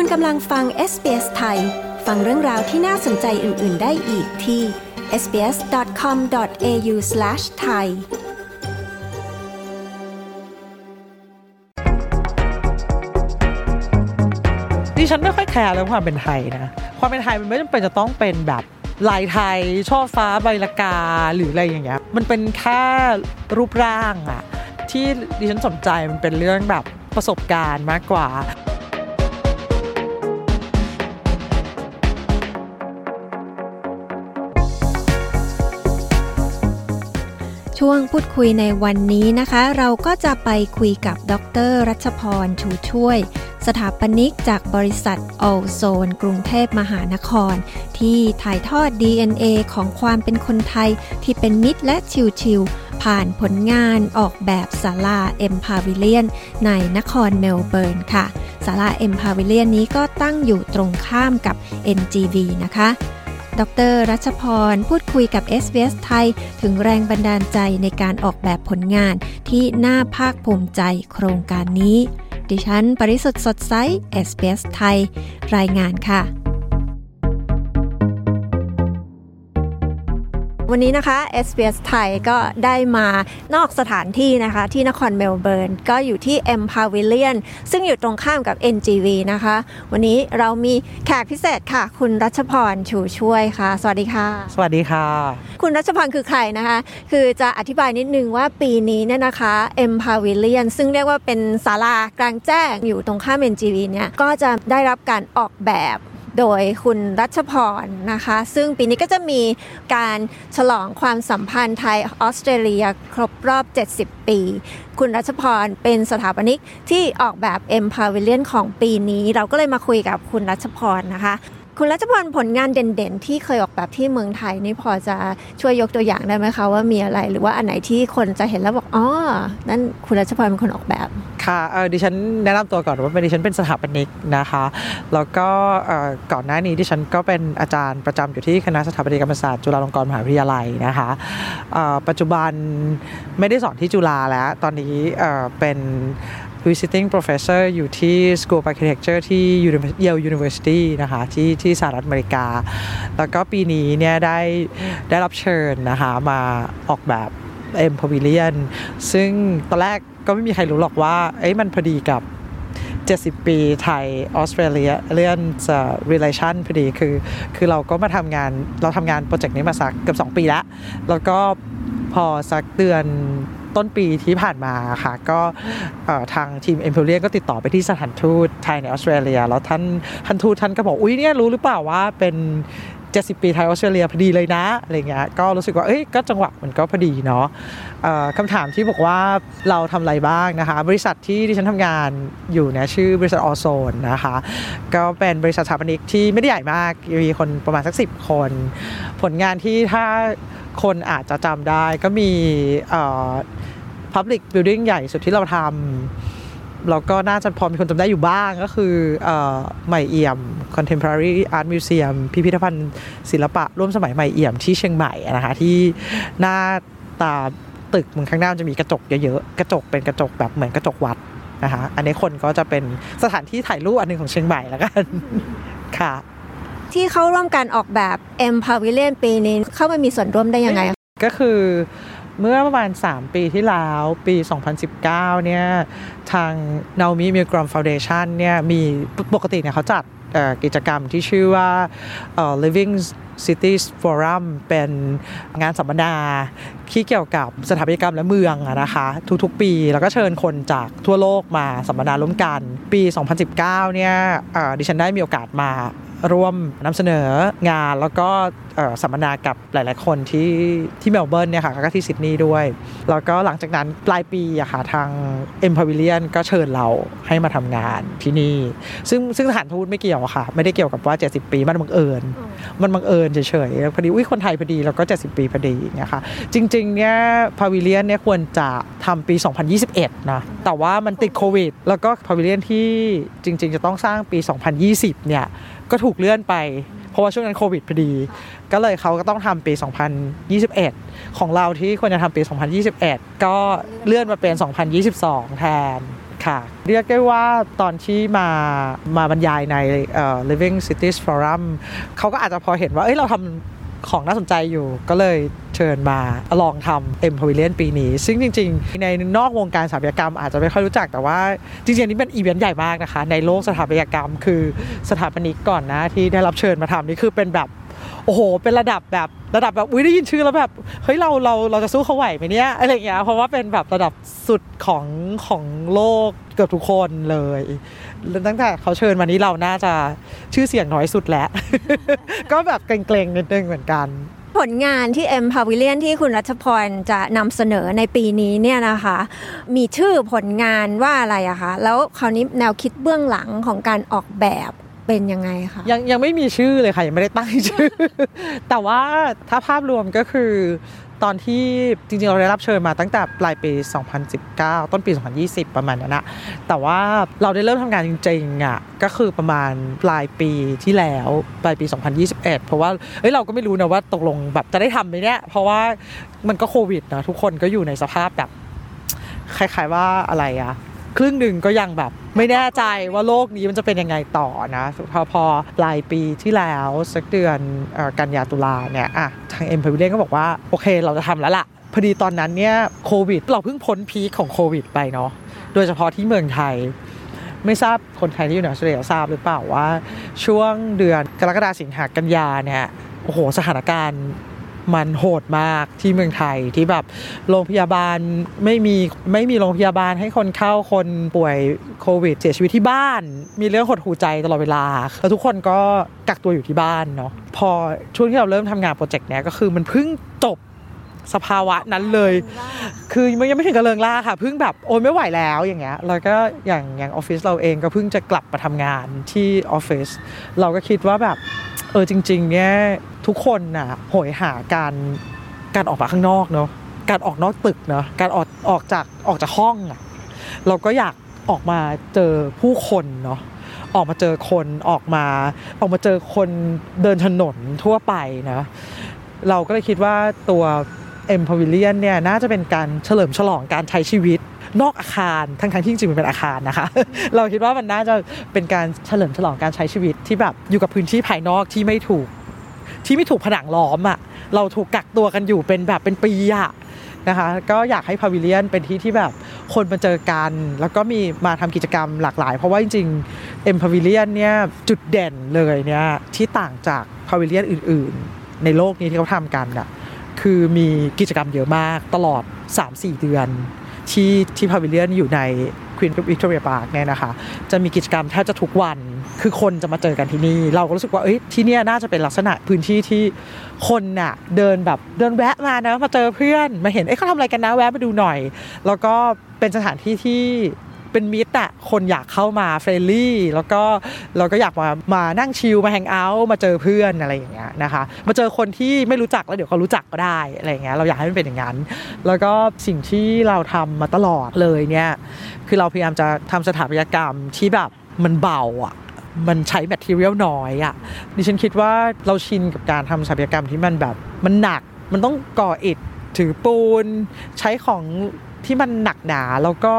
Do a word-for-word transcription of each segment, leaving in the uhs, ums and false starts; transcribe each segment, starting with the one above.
คุณกำลังฟัง เอส บี เอส ไทยฟังเรื่องราวที่น่าสนใจอื่นๆได้อีกที่ เอส บี เอส ดอท คอม ดอท เอ ยู สแลช ไทย ดิฉันไม่ค่อยแคร์เรื่องความเป็นไทยนะความเป็นไทยมันไม่จำเป็นจะต้องเป็นแบบลายไทยช่อฟ้าใบละกาหรืออะไรอย่างเงี้ยมันเป็นแค่รูปร่างอะที่ดิฉันสนใจมันเป็นเรื่องแบบประสบการณ์มากกว่าช่วงพูดคุยในวันนี้นะคะเราก็จะไปคุยกับดร.รัชพรชูช่วยสถาปนิกจากบริษัท All Zone กรุงเทพมหานครที่ถ่ายทอด ดี เอ็น เอ ของความเป็นคนไทยที่เป็นมิตรและชิลๆผ่านผลงานออกแบบศาลา MPavilion ในนครเมลเบิร์นค่ะศาลา MPavilion นี้ก็ตั้งอยู่ตรงข้ามกับ เอ็น จี วี นะคะดร.รัชพรพูดคุยกับ เอส บี เอส ไทยถึงแรงบันดาลใจในการออกแบบผลงานที่น่าภาคภูมิใจโครงการนี้ดิฉันปริสุทธิ์สดใส เอส บี เอส ไทยรายงานค่ะวันนี้นะคะ เอส บี เอส ไทยก็ได้มานอกสถานที่นะคะที่นครเมลเบิร์นก็อยู่ที่ MPavilion ซึ่งอยู่ตรงข้ามกับ เอ็น จี วี นะคะวันนี้เรามีแขกพิเศษค่ะคุณรัชพรชูช่วยค่ะสวัสดีค่ะสวัสดีค่ะคุณรัชพรคือใครนะคะคือจะอธิบายนิดนึงว่าปีนี้เนี่ยนะคะ MPavilion ซึ่งเรียกว่าเป็นศาลากลางแจ้งอยู่ตรงข้าม เอ็น จี วี เนี่ยก็จะได้รับการออกแบบโดยคุณรัชพรนะคะซึ่งปีนี้ก็จะมีการฉลองความสัมพันธ์ไทยออสเตรเลียครบรอบเจ็ดสิบปีคุณรัชพรเป็นสถาปนิกที่ออกแบบ MPavilion ของปีนี้เราก็เลยมาคุยกับคุณรัชพรนะคะคุณรัชพรผลงานเด่นๆที่เคยออกแบบที่เมืองไทยนี่พอจะช่วยยกตัวอย่างได้ไหมคะว่ามีอะไรหรือว่าอันไหนที่คนจะเห็นแล้วบอกอ๋อนั่นคุณรัชพรเป็นคนออกแบบค่ะเออดิฉันแนะนำตัวก่อนว่าดิฉันเป็นสถาปนิกนะคะแล้วก็เอ่อก่อนหน้านี้ดิฉันก็เป็นอาจารย์ประจำอยู่ที่คณะสถาปัตยกรรมศาสตร์จุฬาลงกรณ์มหาวิทยาลัยนะคะเอ่อปัจจุบันไม่ได้สอนที่จุฬาแล้วตอนนี้เอ่อเป็นvisiting professor อยู่ที่ School of Architecture ที่ Yale University นะคะที่ที่สหรัฐอเมริกาแล้วก็ปีนี้เนี่ยได้ได้รับเชิญนะคะมาออกแบบ MPavilion ซึ่งตอนแรกก็ไม่มีใครรู้หรอกว่าเอ้ยมันพอดีกับเจ็ดสิบปีไทยออสเตรเลียเรื่อง relation พอดีคือคือเราก็มาทำงานเราทำงานโปรเจกต์นี้มาสักเกือบสองปีแล้วแล้วก็พอสักเดือนต้นปีที่ผ่านมาค่ะก็ทางทีม MPavilion ก็ติดต่อไปที่สถานทูตไทยในออสเตรเลียแล้วท่านท่านทูตท่านก็บอกอุ๊ยเนี่ยรู้หรือเปล่าว่าเป็นเจ็ดสิบปีไทยออสเตรเลียพอดีเลยนะอะไรเงี้ยก็รู้สึกว่าเอ้ยก็จังหวะมันก็พอดีเนาะคำถามที่บอกว่าเราทำอะไรบ้างนะคะบริษัทที่ดิฉันทำงานอยู่เนี่ยชื่อบริษัท All Zone นะคะก็เป็นบริษัทสถาปนิกที่ไม่ได้ใหญ่มากมีคนประมาณสักสิบคนผลงานที่ถ้าคนอาจจะจำได้ก็มีเอ่อ public building ใหญ่สุดที่เราทำแล้วก็น่าจะพอมีคนจำได้อยู่บ้างก็คือเอ่อใหม่เอี่ยม Contemporary Art Museum พิพิธภัณฑ์ศิลปะร่วมสมัยใหม่เอี่ยมที่เชียงใหม่นะคะที่หน้าตาตึกข้างหน้าจะมีกระจกเยอะๆกระจกเป็นกระจกแบบเหมือนกระจกวัดนะคะอันนี้คนก็จะเป็นสถานที่ถ่ายรูปอันนึงของเชียงใหม่ละกันค่ะที่เข้าร่วมการออกแบบ MPavilion ปีนี้เข้ามามีส่วนร่วมได้ยังไงก็คือเมื่อประมาณสามปีที่แล้วปีสองพันสิบเก้าเนี่ยทาง Naomi Milgrom Foundation เนี่ยมีปกติเนี่ยเขาจัดกิจกรรมที่ชื่อว่า Living Cities Forum เป็นงานสัมมนาที่เกี่ยวกับสถาปัตยกรรมและเมืองนะคะทุกๆปีแล้วก็เชิญคนจากทั่วโลกมาสัมมนาร่วมกันปีสองพันสิบเก้าเนี่ยดิฉันได้มีโอกาสมาร่วมนำเสนองานแล้วก็สัมมนากับหลายๆคนที่ที่เมลเบิร์นเนี่ยค่ะแล้วก็ที่ซิดนีย์ด้วยแล้วก็หลังจากนั้นปลายปีอะค่ะทาง MPavilion ก็เชิญเราให้มาทำงานที่นี่ซึ่งซึ่งสถานทูตไม่เกี่ยวค่ะไม่ได้เกี่ยวกับว่าเจ็ดสิบปีมันบังเอิญมันบังเอิญเฉยๆพอดีอุ้ยคนไทยพอดีแล้วก็เจ็ดสิบปีพอดีอย่างเงี้ยค่ะจริงๆเนี่ย Pavilion เนี่ยควรจะทำปีสองพันยี่สิบเอ็ดนะแต่ว่ามันติดโควิดแล้วก็ Pavilion ที่จริงๆจะต้องสร้างปีสองพันยี่สิบเนี่ยก็ถูกเลื่อนไปเพราะว่าช่วงนั้นโควิดพอดีก็เลยเขาก็ต้องทำปีสองพันยี่สิบเอ็ดของเราที่ควรจะทำปีสองพันยี่สิบเอ็ดก็เลื่อนมาเป็นสองพันยี่สิบสองแทน ค่ะเรียกได้ว่าตอนที่มามาบรรยายใน Living Cities Forum เขาก็อาจจะพอเห็นว่าเอ้ยเราทำของน่าสนใจอยู่ก็เลยเชิญมาลองทำ MPavilion ปีนี้ซึ่งจริงๆในนอกวงการสถาปัตยกรรมอาจจะไม่ค่อยรู้จักแต่ว่าจริงๆนี่เป็นอีเวนต์ใหญ่มากนะคะในโลกสถาปัตยกรรมคือสถาปนิกก่อนนะที่ได้รับเชิญมาทำนี่คือเป็นแบบโอ้โหเป็นระดับแบบระดับแบบอุ๊ยได้ยินชื่อแล้วแบบเฮ้ยเราเราเราจะสู้เขาไหวไหมเนี่ยอะไรอย่างเงี้ยเพราะว่าเป็นแบบระดับสุดของของโลกเกือบทุกคนเลยตั้งแต่เขาเชิญมานี้เราน่าจะชื่อเสียงน้อยสุดแล้ว ก็แบบเกรงๆนิดนึงเหมือนกันผลงานที่ MPavilion ที่คุณรัชพรจะนำเสนอในปีนี้เนี่ยนะคะมีชื่อผลงานว่าอะไรอะคะแล้วคราวนี้แนวคิดเบื้องหลังของการออกแบบเป็นยังไงคะยังยังไม่มีชื่อเลยค่ะยังไม่ได้ตั้งชื่อ แต่ว่าถ้าภาพรวมก็คือตอนที่จริงๆเราได้รับเชิญมาตั้งแต่ปลายปีสองพันสิบเก้าต้นปีสองพันยี่สิบประมาณนั้นนะแต่ว่าเราได้เริ่มทำงานจริงๆอ่ะก็คือประมาณปลายปีที่แล้วปลายปีสองพันยี่สิบเอ็ดเพราะว่าเอ้ยเราก็ไม่รู้นะว่าตกลงแบบจะได้ทำไหมเนี่ยเพราะว่ามันก็โควิดนะทุกคนก็อยู่ในสภาพแบบคล้ายๆว่าอะไรอ่ะครึ่งหนึ่งก็ยังแบบไม่แน่ใจว่าโลกนี้มันจะเป็นยังไงต่อนะพอปลายปีที่แล้วสักเดือนกันยาตุลาเนี่ยอ่ะทาง MPavilion ก็บอกว่าโอเคเราจะทำแล้วล่ะพอดีตอนนั้นเนี่ยโควิดเราเพิ่งพ้นพีคของโควิดไปเนาะโดยเฉพาะที่เมืองไทยไม่ทราบคนไทยที่อยู่ในออสเตรเลียทราบหรือเปล่าว่าช่วงเดือนกรกฎาคมสิงหาคมกันยาเนี่ยโอ้โหสถานการณ์มันโหดมากที่เมืองไทยที่แบบโรงพยาบาลไม่มีไม่มีโรงพยาบาลให้คนเข้าคนป่วยโควิดเสียชีวิตที่บ้านมีเรื่องหดหูใจตลอดเวลาแล้วทุกคนก็กักตัวอยู่ที่บ้านเนาะพอช่วงที่เราเริ่มทำงานโปรเจกต์เนี้ยก็คือมันเพิ่งจบสภาวะนั้นเลยคือมันยังไม่ถึงกับเริงร่าค่ะเพิ่งแบบโอ้ยไม่ไหวแล้วอย่างเงี้ยแล้วก็อย่างอย่างออฟฟิศเราเองก็เพิ่งจะกลับมาทำงานที่ออฟฟิศเราก็คิดว่าแบบเออจริงๆเนี่ยทุกคนน่ะโหยหาการการออกมาข้างนอกเนาะการออกนอกตึกเนาะการออกออกจากออกจากห้องอ่ะเราก็อยากออกมาเจอผู้คนเนาะออกมาเจอคนออกมาออกมาเจอคนเดินถนนทั่วไปนะเราก็เลยคิดว่าตัว MPavilion เนี่ยน่าจะเป็นการเฉลิมฉลองการใช้ชีวิตนอกอาคารทั้งๆที่จริงๆมันเป็นอาคารนะคะเราคิดว่ามันน่าจะเป็นการเฉลิมฉลองการใช้ชีวิตที่แบบอยู่กับพื้นที่ภายนอกที่ไม่ถูกที่ไม่ถูกผนังล้อมอ่ะเราถูกกักตัวกันอยู่เป็นแบบเป็นปีอ่ะนะคะก็อยากให้ Pavilion เป็นที่ที่แบบคนมาเจอกันแล้วก็มีมาทำกิจกรรมหลากหลายเพราะว่าจริงๆ MPavilion เนี่ยจุดเด่นเลยเนี่ยที่ต่างจาก Pavilion อื่นๆในโลกนี้ที่เขาทำกันอ่ะคือมีกิจกรรมเยอะมากตลอด สามถึงสี่ เดือนที่ที่ Pavilion อยู่ใน Queen Victoria Park เนี่ยนะคะจะมีกิจกรรมแทบจะทุกวันคือคนจะมาเจอกันที่นี่เราก็รู้สึกว่าเอ้ยที่นี่น่าจะเป็นลักษณะพื้นที่ที่คนน่ะเดินแบบเดินแวะมานะมาเจอเพื่อนมาเห็นเอ้ยเขาทำอะไรกันนะแวะมาดูหน่อยแล้วก็เป็นสถานที่ที่เป็นมิตรอ่ะคนอยากเข้ามาเฟรนลี่แล้วก็เราก็อยากมามานั่งชิลมาแฮงเอาท์มาเจอเพื่อนอะไรอย่างเงี้ยนะคะมาเจอคนที่ไม่รู้จักแล้วเดี๋ยวเขารู้จักก็ได้อะไรอย่างเงี้ยเราอยากให้มันเป็นอย่างนั้นแล้วก็สิ่งที่เราทำมาตลอดเลยเนี่ยคือเราพยายามจะทำสถาปัตยกรรมที่แบบมันเบาอ่ะมันใช้แมททีเรียลน้อยอ่ะดิฉันคิดว่าเราชินกับการทำสถาปัตยกรรมที่มันแบบมันหนักมันต้องก่ออิฐถือปูนใช้ของที่มันหนักหนาแล้วก็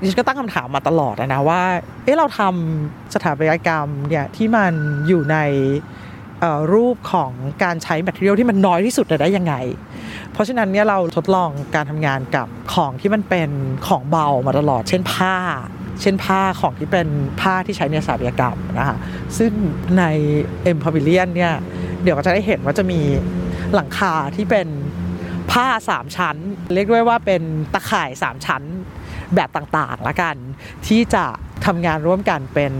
ดิฉันก็ตั้งคำถามมาตลอดนะว่าเอ๊ะเราทำสถาปัตยกรรมเนี่ยที่มันอยู่ในรูปของการใช้แมททีเรียลที่มันน้อยที่สุดได้ยังไงเพราะฉะนั้นเนี่ยเราทดลองการทำงานกับของที่มันเป็นของเบามาตลอดเช่นผ้าเช่นผ้าของที่เป็นผ้าที่ใช้ในสถาปัตยกรรมนะคะซึ่งใน MPavilion เนี่ยเดี๋ยวก็จะได้เห็นว่าจะมีหลังคาที่เป็นผ้าสามชั้นเรียกด้วยว่าเป็นตะข่ายสามชั้นแบบต่างๆละกันที่จะทำงานร่วมกันเป็น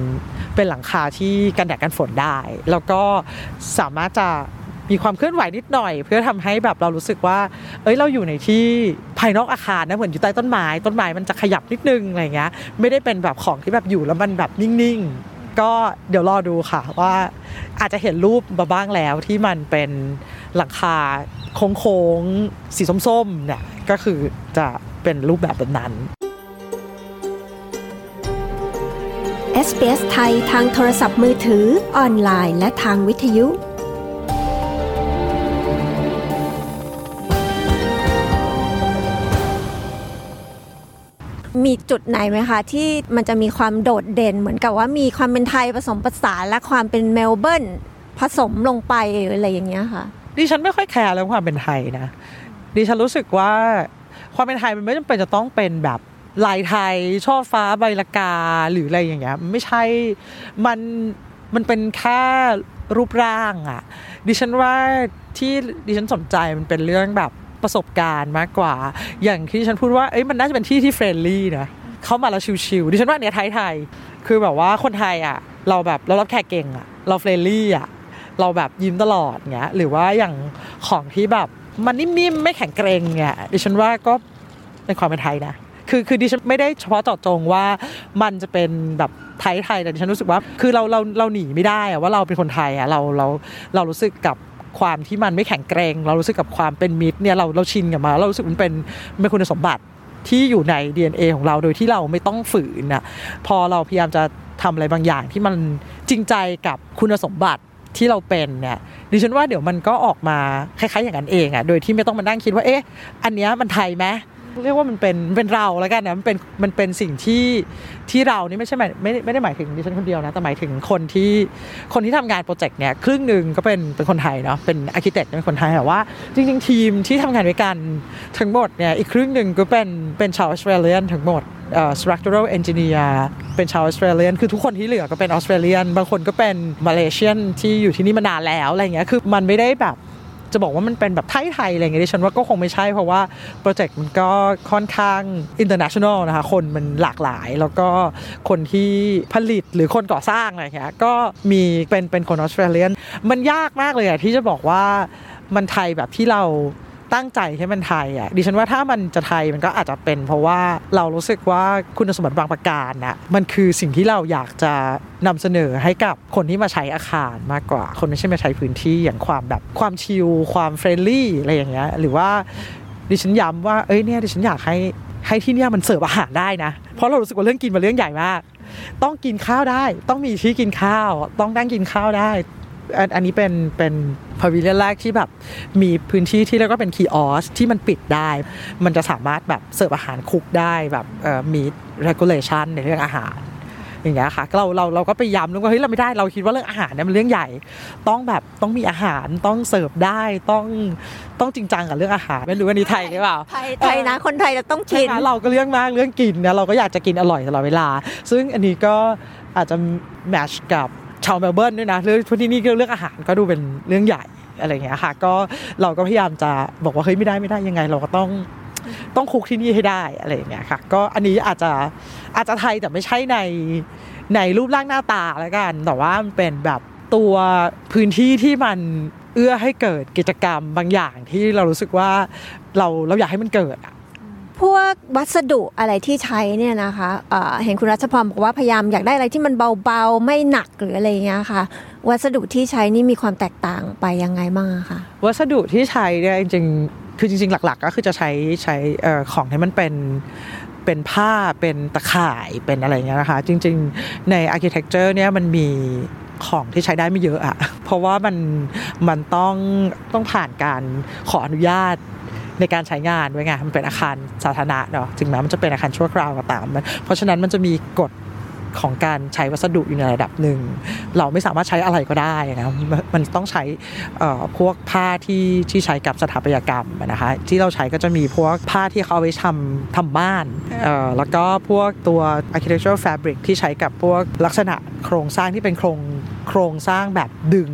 เป็นหลังคาที่กันแดดกันฝนได้แล้วก็สามารถจะมีความเคลื่อนไหวนิดหน่อยเพื่อทำให้แบบเรารู้สึกว่าเอ้ยเราอยู่ในที่ภายนอกอาคารนะเหมือนอยู่ใต้ต้นไม้ต้นไม้มันจะขยับนิดนึงอะไรเงี้ยไม่ได้เป็นแบบของที่แบบอยู่แล้วมันแบบนิ่งๆก็เดี๋ยวรอดูค่ะว่าอาจจะเห็นรูปมาบ้างแล้วที่มันเป็นหลังคาโค้งๆสีส้มๆเนี่ยก็คือจะเป็นรูปแบบแบบนั้น เอส บี เอส ไทยทางโทรศัพท์มือถือออนไลน์และทางวิทยุ มีจุดไหนไหมคะที่มันจะมีความโดดเด่นเหมือนกับว่ามีความเป็นไทยผสมผสานและความเป็นเมลเบิร์นผสมลงไปอะไรอย่างเงี้ยค่ะดิฉันไม่ค่อยแคร์เรื่องความเป็นไทยนะดิฉันรู้สึกว่าความเป็นไทยมันไม่จำเป็นจะต้องเป็นแบบลายไทยช่อฟ้าใบละกาหรืออะไรอย่างเงี้ยไม่ใช่มันมันเป็นแค่รูปร่างอ่ะดิฉันว่าที่ดิฉันสนใจมันเป็นเรื่องแบบประสบการณ์มากกว่าอย่างที่ดิฉันพูดว่าเอ้ยมันน่าจะเป็นที่ที่เฟรนลี่นะเข้ามาแล้วชิลๆดิฉันว่าเนี่ยไทยๆคือแบบว่าคนไทยอ่ะเราแบบเรารับแขกเก่งอ่ะเราเฟรนลี่อ่ะเราแบบยิ้มตลอดเงี้ยหรือว่าอย่างของที่แบบมันนิ่มๆไม่แข็งเกร็งเงี้ยดิฉันว่าก็ในความเป็นไทยนะคือคือดิฉันไม่ได้เฉพาะเจาะจงว่ามันจะเป็นแบบไทยไทยแต่ดิฉันรู้สึกว่าคือเราเราเราหนีไม่ได้อะว่าเราเป็นคนไทยอะเราเราเรารู้สึกกับความที่มันไม่แข็งเกร็งเรารู้สึกกับความเป็นมิตรเนี่ยเราเราชินกับมาเรารู้สึกมันเป็นเป็นคุณสมบัติที่อยู่ใน ดี เอ็น เอ ของเราโดยที่เราไม่ต้องฝืนอะพอเราพยายามจะทำอะไรบางอย่างที่มันจริงใจกับคุณสมบัติที่เราเป็นเนี่ยดิฉันว่าเดี๋ยวมันก็ออกมาคล้ายๆอย่างนั้นเองอะโดยที่ไม่ต้องมานั่งคิดว่าเอ๊ะอันเนี้ยมันไทยไหมเรียกว่ามันเป็นเป็นเราแล้วกันนะมันเป็นมันเป็นสิ่งที่ที่เรานี่ไม่ใช่ไม่ไม่ได้หมายถึงดิฉันคนเดียวนะแต่หมายถึงคนที่คนที่ทำงานโปรเจกต์เนี่ยครึ่งนึงก็เป็นเป็นคนไทยเนาะเป็นอาร์คิเทคเป็นคนไทยแต่ว่าจริงๆทีมที่ทำงานด้วยกันทั้งหมดเนี่ยอีกครึ่งนึงก็เป็นเป็นชาวออสเตรเลียนทั้งหมดเอ่อ structural engineer เป็นชาวออสเตรเลียนคือทุกคนที่เหลือก็เป็นออสเตรเลียนบางคนก็เป็นมาเลเซียนที่อยู่ที่นี่มานานแล้วอะไรอย่างเงี้ยคือมันไม่ได้แบบจะบอกว่ามันเป็นแบบไทยๆอะไรอย่างเงี้ยดิฉันว่าก็คงไม่ใช่เพราะว่าโปรเจกต์มันก็ค่อนข้าง international นะคะคนมันหลากหลายแล้วก็คนที่ผลิตหรือคนก่อสร้างอะไรอย่างเงี้ยก็มีเป็นเป็นคนออสเตรเลียนมันยากมากเลยอ่ะที่จะบอกว่ามันไทยแบบที่เราตั้งใจให้มันไทยอ่ะดิฉันว่าถ้ามันจะไทยมันก็อาจจะเป็นเพราะว่าเรารู้สึกว่าคุณสมบัติบางประการน่ะมันคือสิ่งที่เราอยากจะนำเสนอให้กับคนที่มาใช้อาคารมากกว่าคนไม่ใช่มาใช้พื้นที่อย่างความแบบความชิลความเฟรนลี่อะไรอย่างเงี้ยหรือว่าดิฉันย้ำว่าเอ้ยเนี่ยดิฉันอยากให้ให้ที่เนี่ยมันเสิร์ฟอาหารได้นะเพราะเรารู้สึกว่าเรื่องกินเป็นเรื่องใหญ่มากต้องกินข้าวได้ต้องมีที่กินข้าวต้องนั่งกินข้าวได้อันนี้เป็นเป็นพาวิเลียนแรกที่แบบมีพื้นที่ที่แล้วก็เป็นคีออสที่มันปิดได้มันจะสามารถแบบเสิร์ฟอาหารคุกได้แบบเอ่อมีเรกูเลชั่นในเรื่องอาหารอย่างเงี้ยค่ะเราเราเราก็ไปย้ำนึกว่าเฮ้ยเราไม่ได้เราคิดว่าเรื่องอาหารเนี่ยมันเรื่องใหญ่ต้องแบบต้องมีอาหารต้องเสิร์ฟได้ต้องต้องจริงจังกับเรื่องอาหารไม่รู้ว่านี่ไทยหรือเปล่าไทยนะคนไทยจะต้องกินเราก็เรื่องมากเรื่องกินนะเราก็อยากจะกินอร่อยตลอดเวลาซึ่งอันนี้ก็อาจจะแมทช์กับชาวเมลเบิร์นด้วยนะเรื่องที่นี่เรื่องอาหารก็ดูเป็นเรื่องใหญ่อะไรอย่างเงี้ยค่ะก็เราก็พยายามจะบอกว่าเฮ้ยไม่ได้ไม่ได้ยังไงเราก็ต้องต้องคุกที่นี่ให้ได้อะไรอย่างเงี้ยค่ะก็อันนี้อาจจะอาจจะไทยแต่ไม่ใช่ในในรูปร่างหน้าตาแล้วกันแต่ว่ามันเป็นแบบตัวพื้นที่ที่มันเอื้อให้เกิดกิจกรรมบางอย่างที่เรารู้สึกว่าเราเราอยากให้มันเกิดพวกวัสดุอะไรที่ใช้เนี่ยนะคะเอ่อเห็นคุณรัชพรบอกว่าพยายามอยากได้อะไรที่มันเบาๆไม่หนักหรืออะไรอย่างเงี้ยค่ะวัสดุที่ใช้นี่มีความแตกต่างไปยังไงบ้างคะวัสดุที่ใช้เนี่ยจริงๆคือจริงๆหลักๆก็คือจะใช้ใช้เอ่อของที่มันเป็นเป็นผ้าเป็นตะข่ายเป็นอะไรอย่างเงี้ยนะคะจริงๆใน architecture เนี่ยมันมีของที่ใช้ได้ไม่เยอะอะเพราะว่ามันมันต้องต้องผ่านการขออนุญาตในการใช้งานด้วยไงมันเป็นอาคารสาธารณะเนาะถึงแม้มันจะเป็นอาคารชั่วคราวก็ตามมันเพราะฉะนั้นมันจะมีกฎของการใช้วัสดุอยู่ในระดับหนึ่งเราไม่สามารถใช้อะไรก็ได้นะมันต้องใช้พวกผ้าที่ที่ใช้กับสถาปัตยกรรมนะคะที่เราใช้ก็จะมีพวกผ้าที่เขาเอาไว้ทำทำบ้านแล้วก็พวกตัว architectural fabric ที่ใช้กับพวกลักษณะโครงสร้างที่เป็นโครงโครงสร้างแบบดึง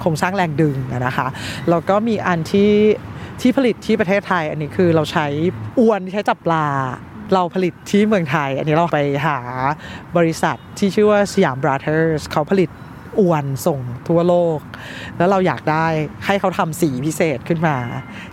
โครงสร้างแรงดึงนะคะแล้วก็มีอันที่ที่ผลิตที่ประเทศไทยอันนี้คือเราใช้อวนที่ใช้จับปลาเราผลิตที่เมืองไทยอันนี้เราไปหาบริษัทที่ชื่อว่า Siam Brothers เขาผลิตอวนส่งทั่วโลกแล้วเราอยากได้ให้เขาทำสีพิเศษขึ้นมา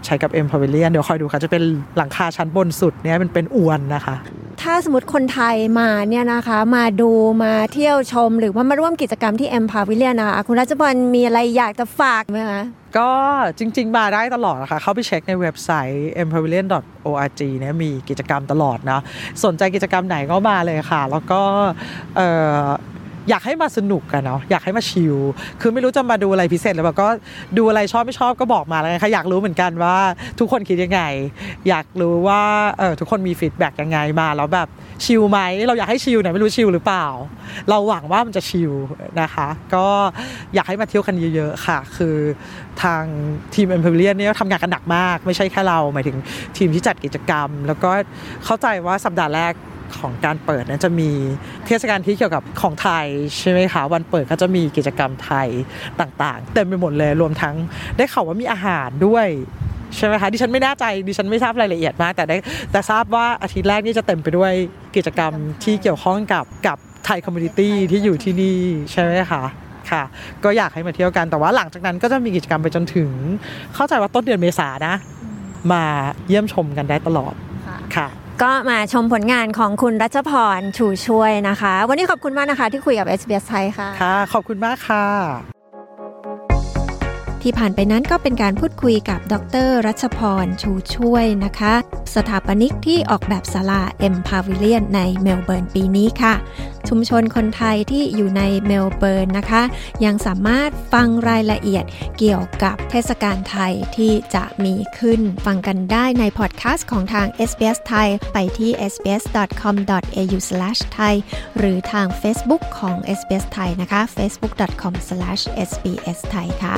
ใช้กับ MPavilion เดี๋ยวคอยดูค่ะจะเป็นหลังคาชั้นบนสุดเนี่ยมันเป็นอวนนะคะถ้าสมมติคนไทยมาเนี่ยนะคะมาดูมาเที่ยวชมหรือว่ามาร่วมกิจกรรมที่ MPavilion นะคะคุณรัชพรมีอะไรอยากจะฝากไหมคะก็จริงๆมาได้ตลอดนะคะเข้าไปเช็คในเว็บไซต์ เอ็ม พาวิเลียน ดอท โอ อาร์ จี เนี่ยมีกิจกรรมตลอดนะสนใจกิจกรรมไหนก็มาเลยค่ะแล้วก็เอ่อ อยากให้มาสนุกกันเนาะอยากให้มาชิลคือไม่รู้จะมาดูอะไรพิเศษหรือเปล่าก็ดูอะไรชอบไม่ชอบก็บอกมาแล้วกันค่ะอยากรู้เหมือนกันว่าทุกคนคิดยังไงอยากรู้ว่าเออทุกคนมีฟีดแบ็กยังไงมาแล้วแบบชิลไหมเราอยากให้ชิลเนี่ยไม่รู้ชิลหรือเปล่าเราหวังว่ามันจะชิลนะคะก็อยากให้มาเที่ยวกันเยอะๆค่ะคือทางทีม MPavilion เนี่ยทำงานกันหนักมากไม่ใช่แค่เราหมายถึงทีมที่จัดกิจกรรมแล้วก็เข้าใจว่าสัปดาห์แรกของการเปิดนั้นจะมีเทศกาลที่เกี่ยวกับของไทยใช่ไหมคะวันเปิดก็จะมีกิจกรรมไทยต่างๆเต็มไปหมดเลยรวมทั้งได้ข่าวว่ามีอาหารด้วยใช่ไหมคะดิฉันไม่แน่ใจดิฉันไม่ทราบรายละเอียดมากแต่ได้แต่ทราบว่าอาทิตย์แรกนี่จะเต็มไปด้วยกิจกรรมที่เกี่ยวข้องกับกับไทยคอมมูนิตี้ที่อยู่ที่นี่ใช่ไหมคะค่ะก็อยากให้มาเที่ยวกันแต่ว่าหลังจากนั้นก็จะมีกิจกรรมไปจนถึงเข้าใจว่าต้นเดือนเมษายนนะมาเยี่ยมชมกันได้ตลอดค่ะก็มาชมผลงานของคุณรัชพรชูช่วยนะคะวันนี้ขอบคุณมากนะคะที่คุยกับ เอส บี เอส ไทยค่ะค่ะขอบคุณมากค่ะที่ผ่านไปนั้นก็เป็นการพูดคุยกับดร.รัชพรชูช่วยนะคะสถาปนิกที่ออกแบบศาลา MPavilion ในเมลเบิร์นปีนี้ค่ะชุมชนคนไทยที่อยู่ในเมลเบิร์นนะคะยังสามารถฟังรายละเอียดเกี่ยวกับเทศกาลไทยที่จะมีขึ้นฟังกันได้ในพอดคาสต์ของทาง เอส บี เอส ไทยไปที่ เอส บี เอส ดอท คอม ดอท เอ ยู สแลช ไทย หรือทาง Facebook ของ เอส บี เอส ไทยนะคะ เฟซบุ๊ก ดอท คอม สแลช เอส บี เอส ไทย ค่ะ